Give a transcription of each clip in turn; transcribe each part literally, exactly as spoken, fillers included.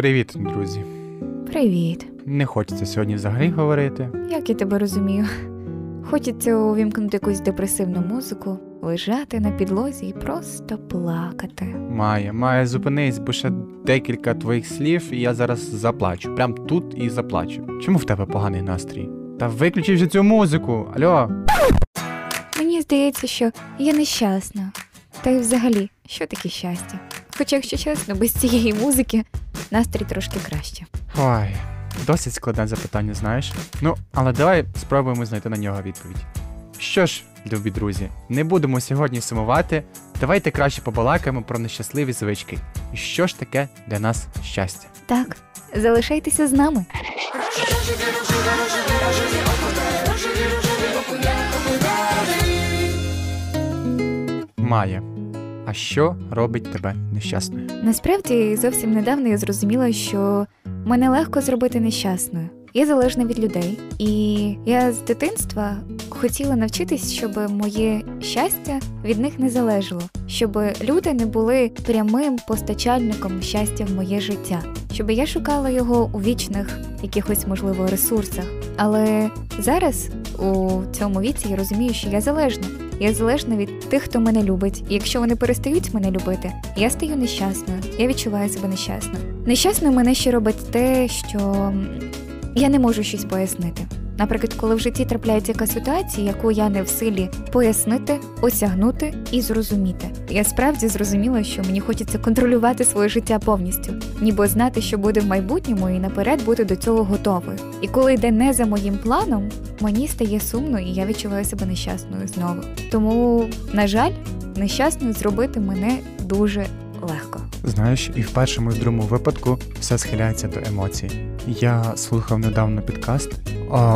Привіт, друзі. Привіт. Не хочеться сьогодні взагалі говорити. Як я тебе розумію. Хочеться увімкнути якусь депресивну музику, лежати на підлозі і просто плакати. Майя, Майя, зупинись, бо ще декілька твоїх слів, і я зараз заплачу. Прям тут і заплачу. Чому в тебе поганий настрій? Та виключи вже цю музику, алло! Мені здається, що я нещасна. Та й взагалі, що таке щастя? Хоча, якщо чесно, без цієї музики настрій трошки краще. Ой, досить складне запитання, знаєш? Ну, але давай спробуємо знайти на нього відповідь. Що ж, любі друзі, не будемо сьогодні сумувати, давайте краще побалакаємо про нещасливі звички. І що ж таке для нас щастя? Так, залишайтеся з нами. Майя, а що робить тебе нещасною? Насправді, зовсім недавно я зрозуміла, що мене легко зробити нещасною. Я залежна від людей. І я з дитинства хотіла навчитись, щоб моє щастя від них не залежало. Щоб люди не були прямим постачальником щастя в моє життя. Щоб я шукала його у вічних якихось, можливо, ресурсах. Але зараз, у цьому віці, я розумію, що я залежна. Я залежна від тих, хто мене любить. І якщо вони перестають мене любити, я стаю нещасною. Я відчуваю себе нещасною. Нещасною мене ще робить те, що я не можу щось пояснити. Наприклад, коли в житті трапляється яка ситуація, яку я не в силі пояснити, осягнути і зрозуміти. Я справді зрозуміла, що мені хочеться контролювати своє життя повністю, ніби знати, що буде в майбутньому, і наперед бути до цього готовою. І коли йде не за моїм планом, мені стає сумно, і я відчуваю себе нещасною знову. Тому, на жаль, нещасною зробити мене дуже легко. Знаєш, і в першому і в другому випадку все схиляється до емоцій. Я слухав недавно підкаст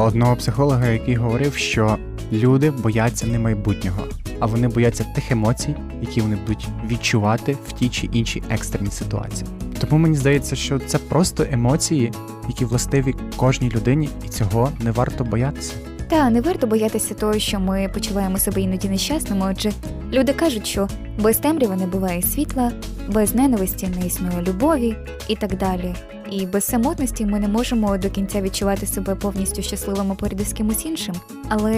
одного психолога, який говорив, що люди бояться не майбутнього, а вони бояться тих емоцій, які вони будуть відчувати в тій чи іншій екстреній ситуації. Тому мені здається, що це просто емоції, які властиві кожній людині, і цього не варто боятися. Та, не варто боятися того, що ми почуваємо себе іноді нещасними, адже люди кажуть, що без темряви не буває світла, без ненависті не існує любові і так далі. І без самотності ми не можемо до кінця відчувати себе повністю щасливими поряд із кимось іншим. Але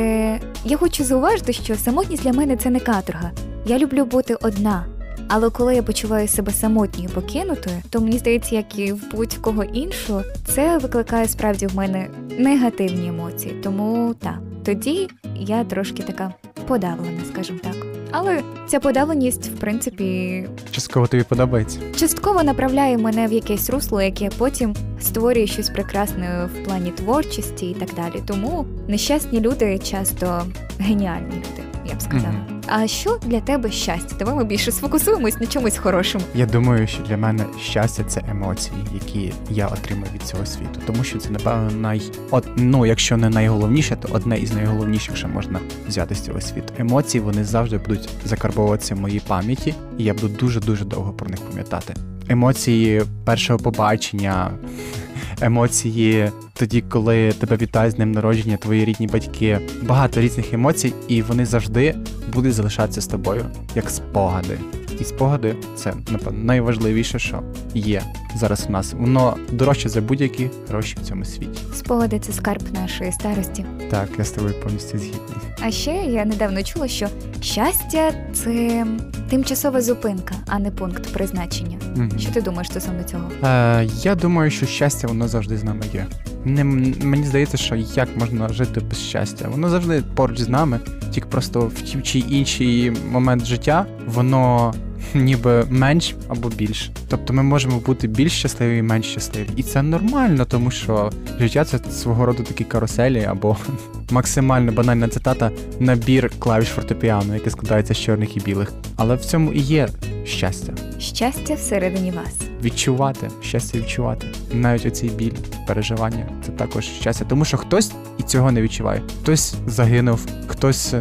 я хочу зауважити, що самотність для мене – це не каторга. Я люблю бути одна. Але коли я почуваю себе самотньою, покинутою, то мені здається, як і в будь-кого іншого, це викликає справді в мене негативні емоції. Тому, так, тоді я трошки така подавлена, скажімо так. Але ця подавленість, в принципі... Частково тобі подобається? Частково направляє мене в якесь русло, яке потім створює щось прекрасне в плані творчості і так далі. Тому нещасні люди часто геніальні люди, я б сказала. Mm-hmm. А що для тебе щастя? Давай ми більше сфокусуємось на чомусь хорошому. Я думаю, що для мене щастя – це емоції, які я отримую від цього світу. Тому що це, напевно, най... От, ну, якщо не найголовніше, то одне із найголовніших, що можна взяти з цього світу. Емоції, вони завжди будуть закарбовуватися в моїй пам'яті, і я буду дуже-дуже довго про них пам'ятати. Емоції першого побачення, емоції тоді, коли тебе вітають з днем народження, твої рідні батьки. Багато різних емоцій, і вони завжди будуть залишатися з тобою, як спогади. І спогади – це, напевно, найважливіше, що є зараз у нас. Воно дорожче за будь-які гроші в цьому світі. Спогади – це скарб нашої старості. Так, я з тобою повністю згідний. А ще я недавно чула, що щастя – це тимчасова зупинка, а не пункт призначення. Mm-hmm. Що ти думаєш стосовно цього? Е, я думаю, що щастя, воно завжди з нами є. Не, мені здається, що як можна жити без щастя? Воно завжди поруч з нами, тільки просто в тій чи інший момент життя воно ніби менш або більш. Тобто ми можемо бути більш щасливі і менш щасливі. І це нормально, тому що життя – це свого роду такі каруселі, або максимально банальна цитата – набір клавіш фортепіано, який складається з чорних і білих. Але в цьому і є щастя. Щастя всередині вас. Відчувати. Щастя відчувати. Навіть оцей біль, переживання – це також щастя. Тому що хтось і цього не відчуває. Хтось загинув, хтось...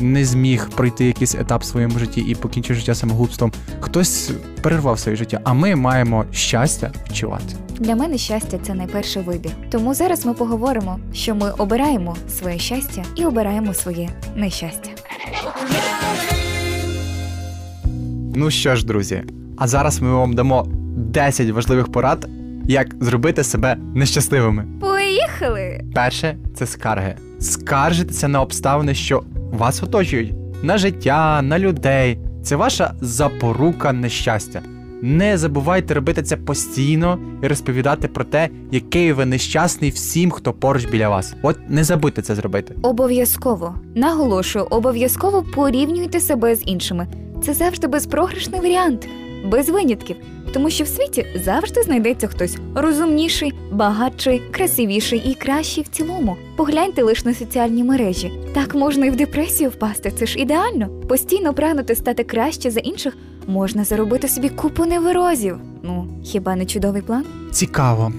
не зміг пройти якийсь етап в своєму житті і покінчив життя самогубством. Хтось перервав своє життя, а ми маємо щастя відчувати. Для мене щастя – це найперше вибір. Тому зараз ми поговоримо, що ми обираємо своє щастя і обираємо своє нещастя. Ну що ж, друзі, а зараз ми вам дамо десять важливих порад, як зробити себе нещасливими. Поїхали! Перше – це скарги. Скаржитися на обставини, що вас оточують. На життя, на людей. Це ваша запорука нещастя. Не забувайте робити це постійно і розповідати про те, який ви нещасний всім, хто поруч біля вас. От не забудьте це зробити. Обов'язково. Наголошую, обов'язково порівнюйте себе з іншими. Це завжди безпрограшний варіант, без винятків. Тому що в світі завжди знайдеться хтось розумніший, багатший, красивіший і кращий в цілому. Погляньте лише на соціальні мережі. Так можна і в депресію впасти, це ж ідеально. Постійно прагнути стати краще за інших можна заробити собі купу невирозів. Ну, хіба не чудовий план? Цікаво,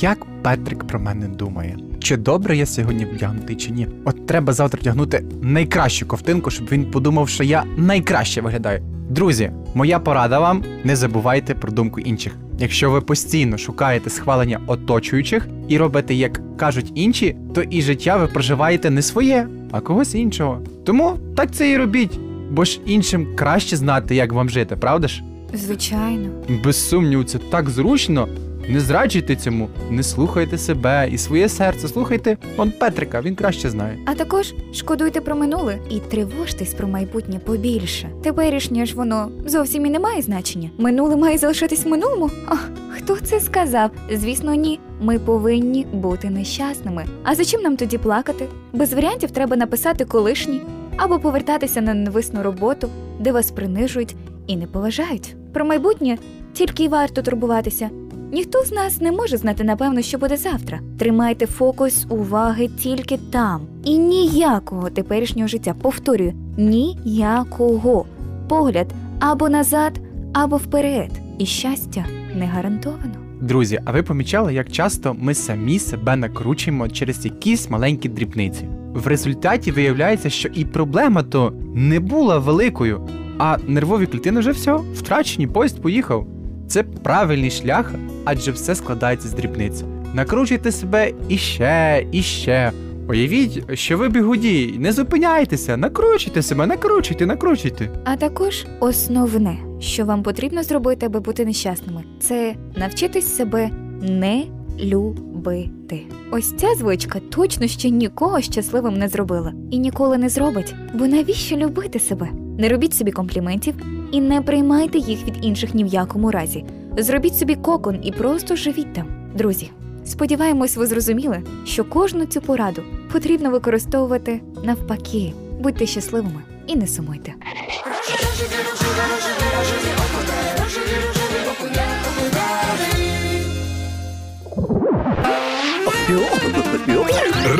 як Петрик про мене думає? Чи добре я сьогодні вдягнутий, чи ні? От треба завтра вдягнути найкращу ковтинку, щоб він подумав, що я найкраще виглядаю. Друзі, моя порада вам – не забувайте про думку інших. Якщо ви постійно шукаєте схвалення оточуючих і робите, як кажуть інші, то і життя ви проживаєте не своє, а когось іншого. Тому так це і робіть, бо ж іншим краще знати, як вам жити, правда ж? Звичайно. Без сумніву, це так зручно. Не зраджуйте цьому, не слухайте себе і своє серце, слухайте он Петрика, він краще знає. А також шкодуйте про минуле і тривожтесь про майбутнє побільше. Теперішнє ж воно зовсім і не має значення. Минуле має залишитись в минулому? О, хто це сказав? Звісно, ні. Ми повинні бути нещасними. А за чим нам тоді плакати? Без варіантів треба написати колишній або повертатися на ненависну роботу, де вас принижують і не поважають. Про майбутнє тільки й варто турбуватися. Ніхто з нас не може знати, напевно, що буде завтра. Тримайте фокус уваги тільки там. І ніякого теперішнього життя. Повторюю, ніякого. Погляд або назад, або вперед. І щастя не гарантовано. Друзі, а ви помічали, як часто ми самі себе накручуємо через якісь маленькі дрібниці? В результаті виявляється, що і проблема то не була великою, а нервові клітини вже все, втрачені, поїзд поїхав. Це правильний шлях, адже все складається з дрібниць. Накручуйте себе іще, іще. Уявіть, що ви бігуді, не зупиняйтеся, накручуйте себе, накручуйте, накручуйте. А також основне, що вам потрібно зробити, аби бути нещасними, це навчитись себе не любити. Ось ця звичка точно ще нікого щасливим не зробила. І ніколи не зробить, бо навіщо любити себе? Не робіть собі компліментів і не приймайте їх від інших ні в якому разі. Зробіть собі кокон і просто живіть там. Друзі, сподіваємось, ви зрозуміли, що кожну цю пораду потрібно використовувати навпаки. Будьте щасливими і не сумуйте.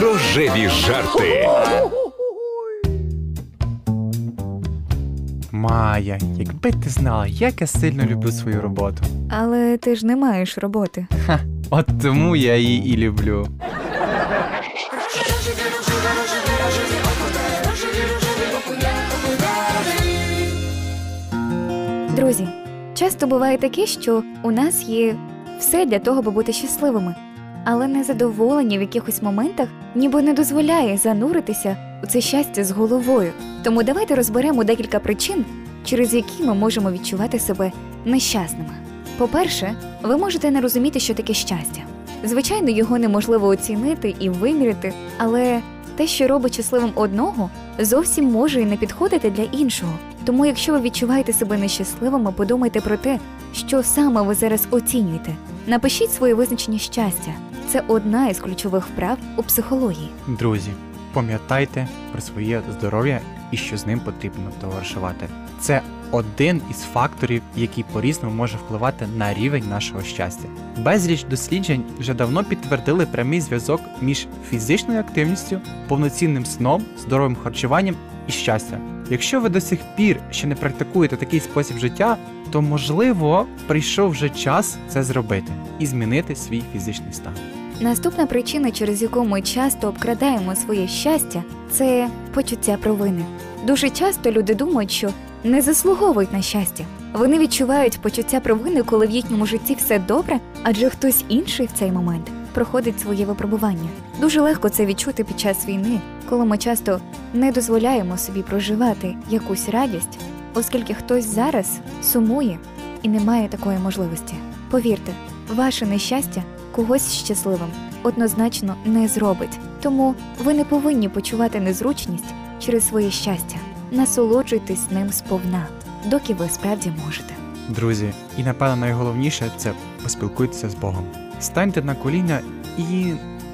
Рожеві жарти. Майя, якби ти знала, як я сильно люблю свою роботу. Але ти ж не маєш роботи. Ха, от тому я її і люблю. Друзі, часто буває таке, що у нас є все для того, аби бути щасливими. Але незадоволення в якихось моментах ніби не дозволяє зануритися у це щастя з головою. Тому давайте розберемо декілька причин, через які ми можемо відчувати себе нещасними. По-перше, ви можете не розуміти, що таке щастя. Звичайно, його неможливо оцінити і виміряти, але те, що робить щасливим одного, зовсім може і не підходити для іншого. Тому якщо ви відчуваєте себе нещасливими, подумайте про те, що саме ви зараз оцінюєте. Напишіть своє визначення щастя. Це одна із ключових вправ у психології. Друзі, пам'ятайте про своє здоров'я і що з ним потрібно товаришувати. Це один із факторів, який по-різному може впливати на рівень нашого щастя. Безліч досліджень вже давно підтвердили прямий зв'язок між фізичною активністю, повноцінним сном, здоровим харчуванням і щастям. Якщо ви до сих пір ще не практикуєте такий спосіб життя, то, можливо, прийшов вже час це зробити і змінити свій фізичний стан. Наступна причина, через яку ми часто обкрадаємо своє щастя, це почуття провини. Дуже часто люди думають, що не заслуговують на щастя. Вони відчувають почуття провини, коли в їхньому житті все добре, адже хтось інший в цей момент проходить своє випробування. Дуже легко це відчути під час війни, коли ми часто не дозволяємо собі проживати якусь радість, оскільки хтось зараз сумує і не має такої можливості. Повірте, ваше нещастя когось щасливим однозначно не зробить. Тому ви не повинні почувати незручність через своє щастя. Насолоджуйтесь ним сповна, доки ви справді можете. Друзі, і напевно найголовніше – це поспілкуйтеся з Богом. Станьте на коліна і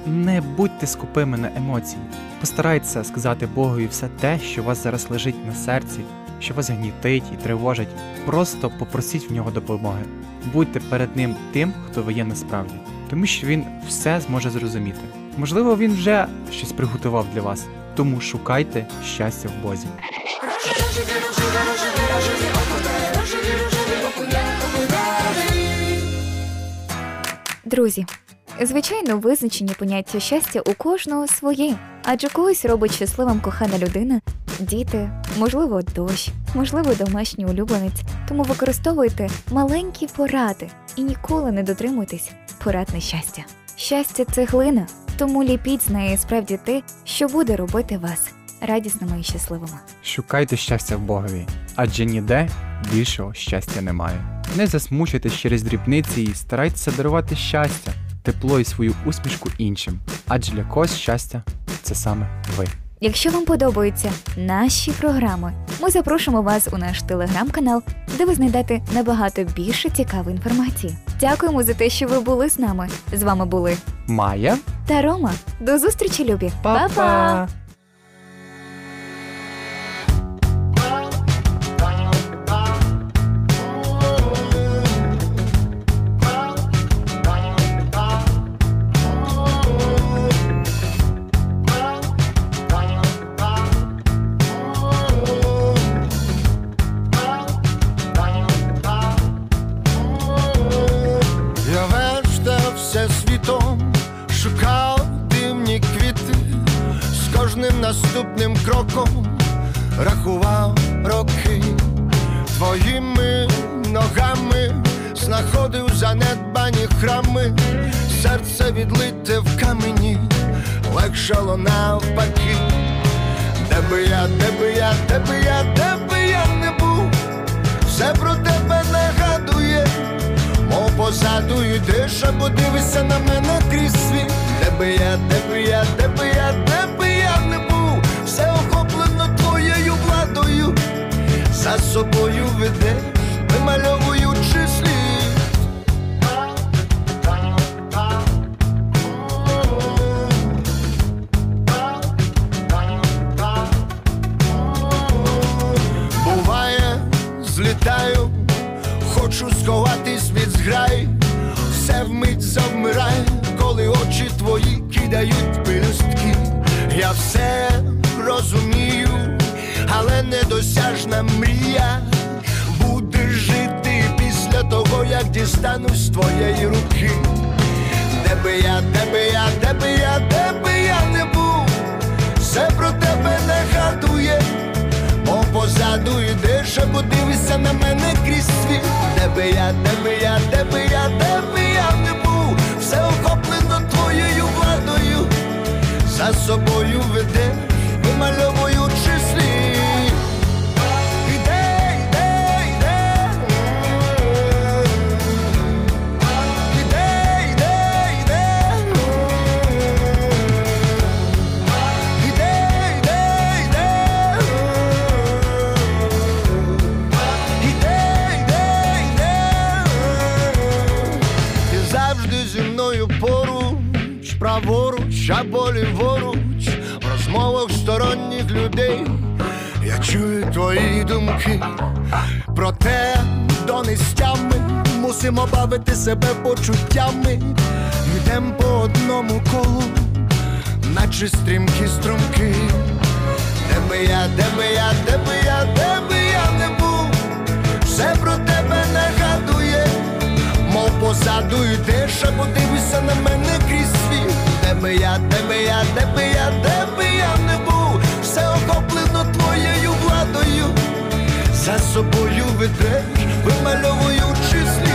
не будьте скупими на емоції. Постарайтеся сказати Богові все те, що у вас зараз лежить на серці, що вас гнітить і тривожить. Просто попросіть в нього допомоги. Будьте перед ним тим, хто ви є насправді, тому що він все зможе зрозуміти. Можливо, він вже щось приготував для вас, тому шукайте щастя в Бозі. Друзі, звичайно, визначення поняття щастя у кожного своє, адже когось робить щасливим кохана людина, діти, можливо, дощ, можливо, домашній улюбленець. Тому використовуйте маленькі поради і ніколи не дотримуйтесь порад на щастя. Щастя – це глина, тому ліпіть з неї справді те, що буде робити вас радісними і щасливими. Шукайте щастя в Богові, адже ніде більшого щастя немає. Не засмучуйтесь через дрібниці і старайтеся дарувати щастя, тепло і свою усмішку іншим. Адже для когось щастя – це саме ви. Якщо вам подобаються наші програми, ми запрошуємо вас у наш телеграм-канал, де ви знайдете набагато більше цікавої інформації. Дякуємо за те, що ви були з нами. З вами були Майя та Рома. До зустрічі, любі! Па-па! Шукав дивні квіти, з кожним наступним кроком рахував роки. Твоїми ногами знаходив занедбані храми, серце відлите в камені, легшало навпаки. Де би я, де би я, де би я, де би я не був, все про тебе нагадує. Мов позаду йдеш, а подивися на мене крізь світ. Де би я, де би я, де би я, де би я не був, все охоплено твоєю владою, за собою ведеш, вимальовуючи слід. Буває, злітаю, хочу сховатись від зграї, все вмить завмирає, коли очі твої кидають пелюстки. Я все розумію, але недосяжна мрія буде жити після того, як дістанусь твоєї руки. Де би я, де би я, де би я, де би я не був, все про тебе нагадує. Мов позаду йдеш, а подивися на мене крізь світ. Де би я, де би я, де би я, де би я не був, все охоплено твоєю владою, за собою ведеш, вимальовуючи слід. Іде, іде, іде, іде, іде, іде, праворуч або ліворуч, в розмовах сторонніх людей я чую твої думки. Проте донестями мусимо бавити себе почуттями. Йдем по одному колу, наче стрімкі струмки. Де би я, де би я, де би я, де би я не був, все про тебе нагадує. Мов позаду йдеш, а подивися на мене крізь світ. Де би я, де би я, де би я, де би я не був, все охоплено твоєю владою, за собою ведеш, вимальовуючи слід.